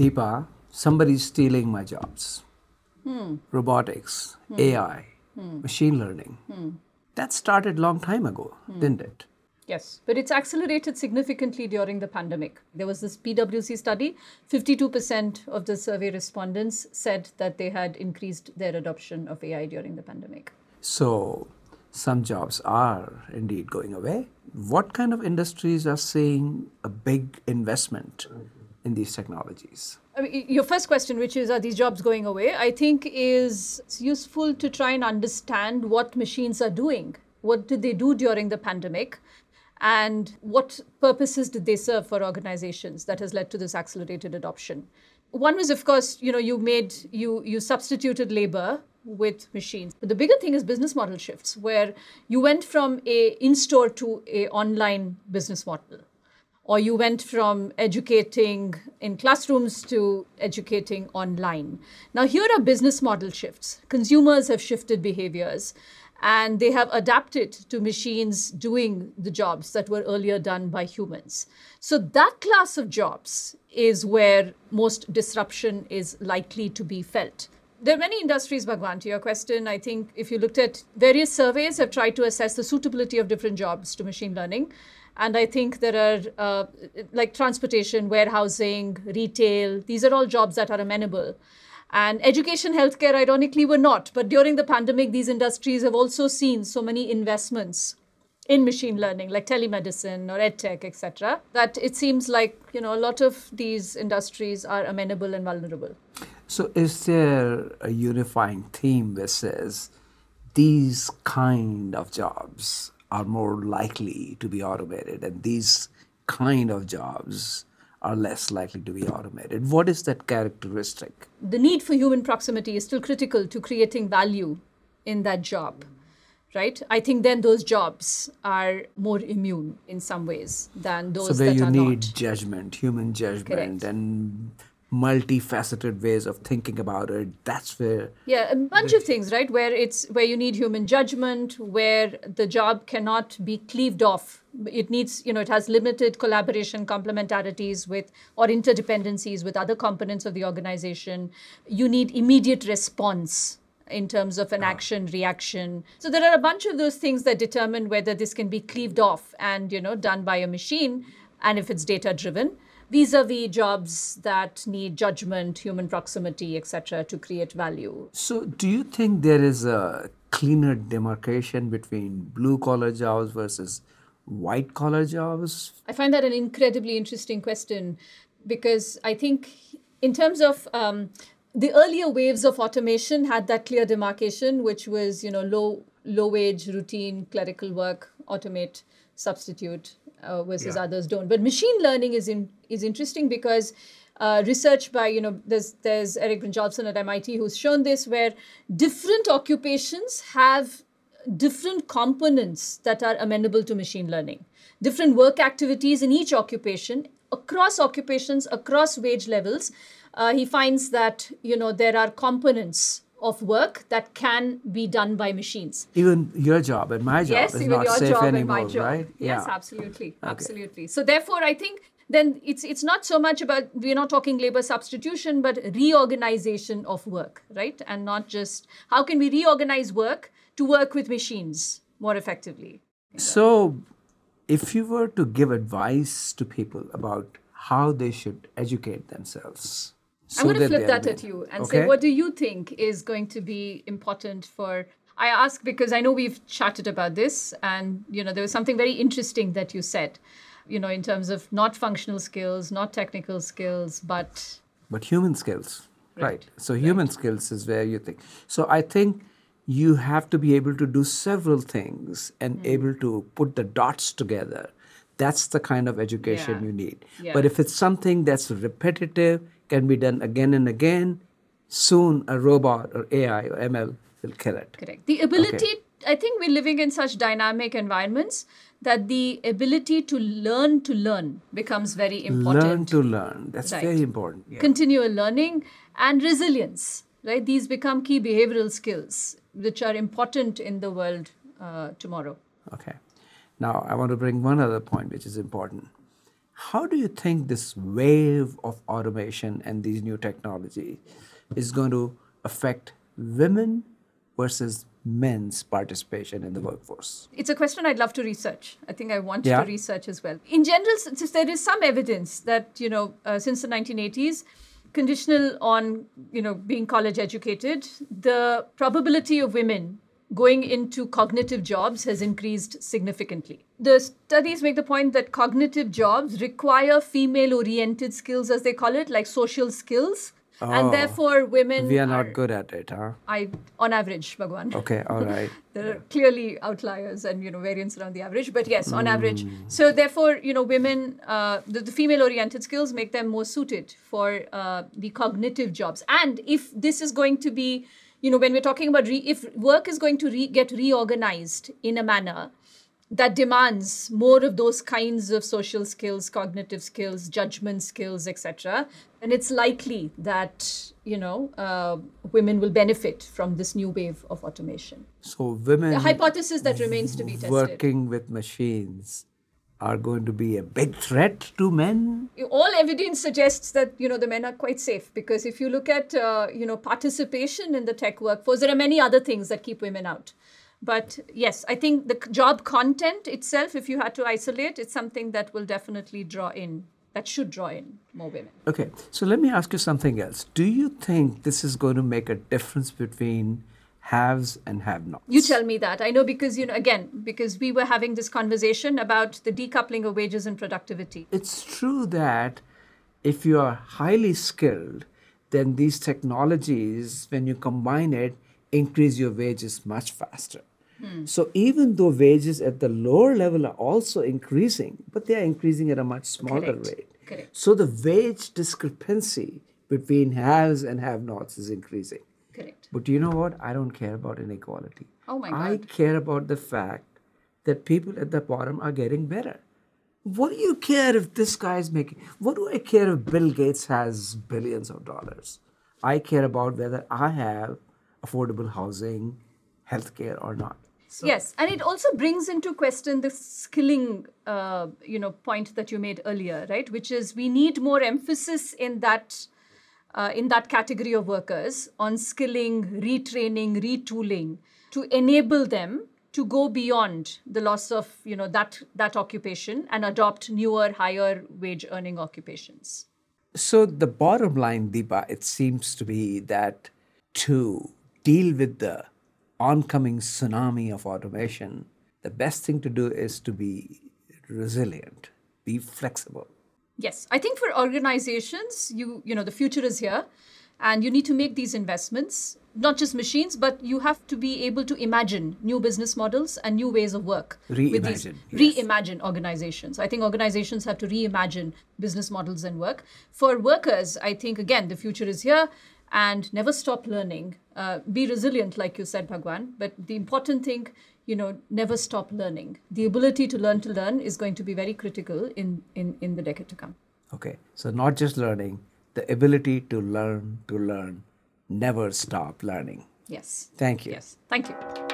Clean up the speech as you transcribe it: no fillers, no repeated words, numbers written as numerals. Deepa, somebody's stealing my jobs. Robotics, AI, machine learning. That started a long time ago, didn't it? Yes, but it's accelerated significantly during the pandemic. There was this PWC study, 52% of the survey respondents said that they had increased their adoption of AI during the pandemic. So some jobs are indeed going away. What kind of industries are seeing a big investment in these technologies? I mean, your first question, which is, are these jobs going away? I think it's useful to try and understand what machines are doing. What did they do during the pandemic? And what purposes did they serve for organizations that has led to this accelerated adoption? One was, of course, you substituted labor with machines. But the bigger thing is business model shifts, where you went from a in-store to a online business model, or you went from educating in classrooms to educating online. Now, here are business model shifts. Consumers have shifted behaviors, and they have adapted to machines doing the jobs that were earlier done by humans. So that class of jobs is where most disruption is likely to be felt. There are many industries, Bhagwan, to your question. I think if you looked at various surveys, have tried to assess the suitability of different jobs to machine learning. And I think there are like transportation, warehousing, retail. These are all jobs that are amenable. And education, healthcare, ironically, were not. But during the pandemic, these industries have also seen so many investments in machine learning, like telemedicine or edtech, etc., that it seems like, a lot of these industries are amenable and vulnerable. So is there a unifying theme that says these kind of jobs are more likely to be automated and these kind of jobs are less likely to be automated? What is that characteristic? The need for human proximity is still critical to creating value in that job, right? I think then those jobs are more immune in some ways than those that are not. So there you need judgment, human judgment. Correct. And multifaceted ways of thinking about it. That's where... Yeah, a bunch of things, right? Where you need human judgment, where the job cannot be cleaved off. It needs, it has limited collaboration, complementarities with or interdependencies with other components of the organization. You need immediate response in terms of an action, reaction. So there are a bunch of those things that determine whether this can be cleaved off and, done by a machine, and if it's data-driven, vis-a-vis jobs that need judgment, human proximity, etc., to create value. So do you think there is a cleaner demarcation between blue-collar jobs versus white-collar jobs? I find that an incredibly interesting question, because I think in terms of the earlier waves of automation had that clear demarcation, which was, low-wage, routine, clerical work, automate, substitute, versus others don't. But machine learning is interesting because research by, there's Erik Brynjolfsson at MIT who's shown this, where different occupations have different components that are amenable to machine learning. Different work activities in each occupation, across occupations, across wage levels. He finds that, there are components of work that can be done by machines. Even your job and my job is not safe anymore, right? Yeah. Yes, absolutely. Okay. Absolutely. So therefore, I think then it's not so much about, we're not talking labor substitution, but reorganization of work, right? And not just, how can we reorganize work to work with machines more effectively? So if you were to give advice to people about how they should educate themselves... So I'm going to flip that at you and say, what do you think is going to be important for... I ask because I know we've chatted about this and, there was something very interesting that you said, in terms of not functional skills, not technical skills, but... But human skills, right. So human skills is where you think. So I think you have to be able to do several things and able to put the dots together. That's the kind of education you need. Yeah. But if it's something that's repetitive... can be done again and again, soon a robot or AI or ML will kill it. Correct. The ability, I think we're living in such dynamic environments that the ability to learn becomes very important. Learn to learn. That's very important. Yeah. Continual learning and resilience, right? These become key behavioral skills, which are important in the world tomorrow. Okay. Now, I want to bring one other point, which is important. How do you think this wave of automation and these new technologies is going to affect women versus men's participation in the workforce? It's a question I'd love to research. I think I want to research as well. In general, since there is some evidence that, since the 1980s, conditional on, being college educated, the probability of women going into cognitive jobs has increased significantly. The studies make the point that cognitive jobs require female-oriented skills, as they call it, like social skills. Oh, and therefore, women we are not good at it, huh? On average, Bhagwan. Okay, all right. There are clearly outliers and, variance around the average. But yes, on average. So therefore, women, the female-oriented skills make them more suited for the cognitive jobs. And if this is going to be, when we're talking about if work is going to get reorganized in a manner that demands more of those kinds of social skills, cognitive skills, judgment skills, etc. And it's likely that, women will benefit from this new wave of automation. So women... The hypothesis that remains to be tested. Working with machines are going to be a big threat to men? All evidence suggests that, the men are quite safe. Because if you look at, participation in the tech workforce, there are many other things that keep women out. But yes, I think the job content itself, if you had to isolate, it's something that will definitely should draw in more women. Okay, so let me ask you something else. Do you think this is going to make a difference between haves and have-nots? You tell me that. I know because we were having this conversation about the decoupling of wages and productivity. It's true that if you are highly skilled, then these technologies, when you combine it, increase your wages much faster. So even though wages at the lower level are also increasing, but they are increasing at a much smaller rate. Correct. So the wage discrepancy between haves and have-nots is increasing. Correct. But do you know what? I don't care about inequality. Oh my God. I care about the fact that people at the bottom are getting better. What do you care if this guy is making... What do I care if Bill Gates has billions of dollars? I care about whether I have affordable housing, healthcare or not. So. Yes, and it also brings into question the skilling, point that you made earlier, right? Which is we need more emphasis in that category of workers on skilling, retraining, retooling to enable them to go beyond the loss of, that occupation and adopt newer, higher wage earning occupations. So the bottom line, Deepa, it seems to be that to deal with the oncoming tsunami of automation, the best thing to do is to be resilient, be flexible. Yes, I think for organizations, the future is here and you need to make these investments, not just machines, but you have to be able to imagine new business models and new ways of work. Reimagine organizations. I think organizations have to reimagine business models and work. For workers, I think, again, the future is here. And never stop learning. Be resilient, like you said, Bhagwan. But the important thing, never stop learning. The ability to learn is going to be very critical in the decade to come. Okay. So not just learning, the ability to learn. Never stop learning. Yes. Thank you. Yes. Thank you.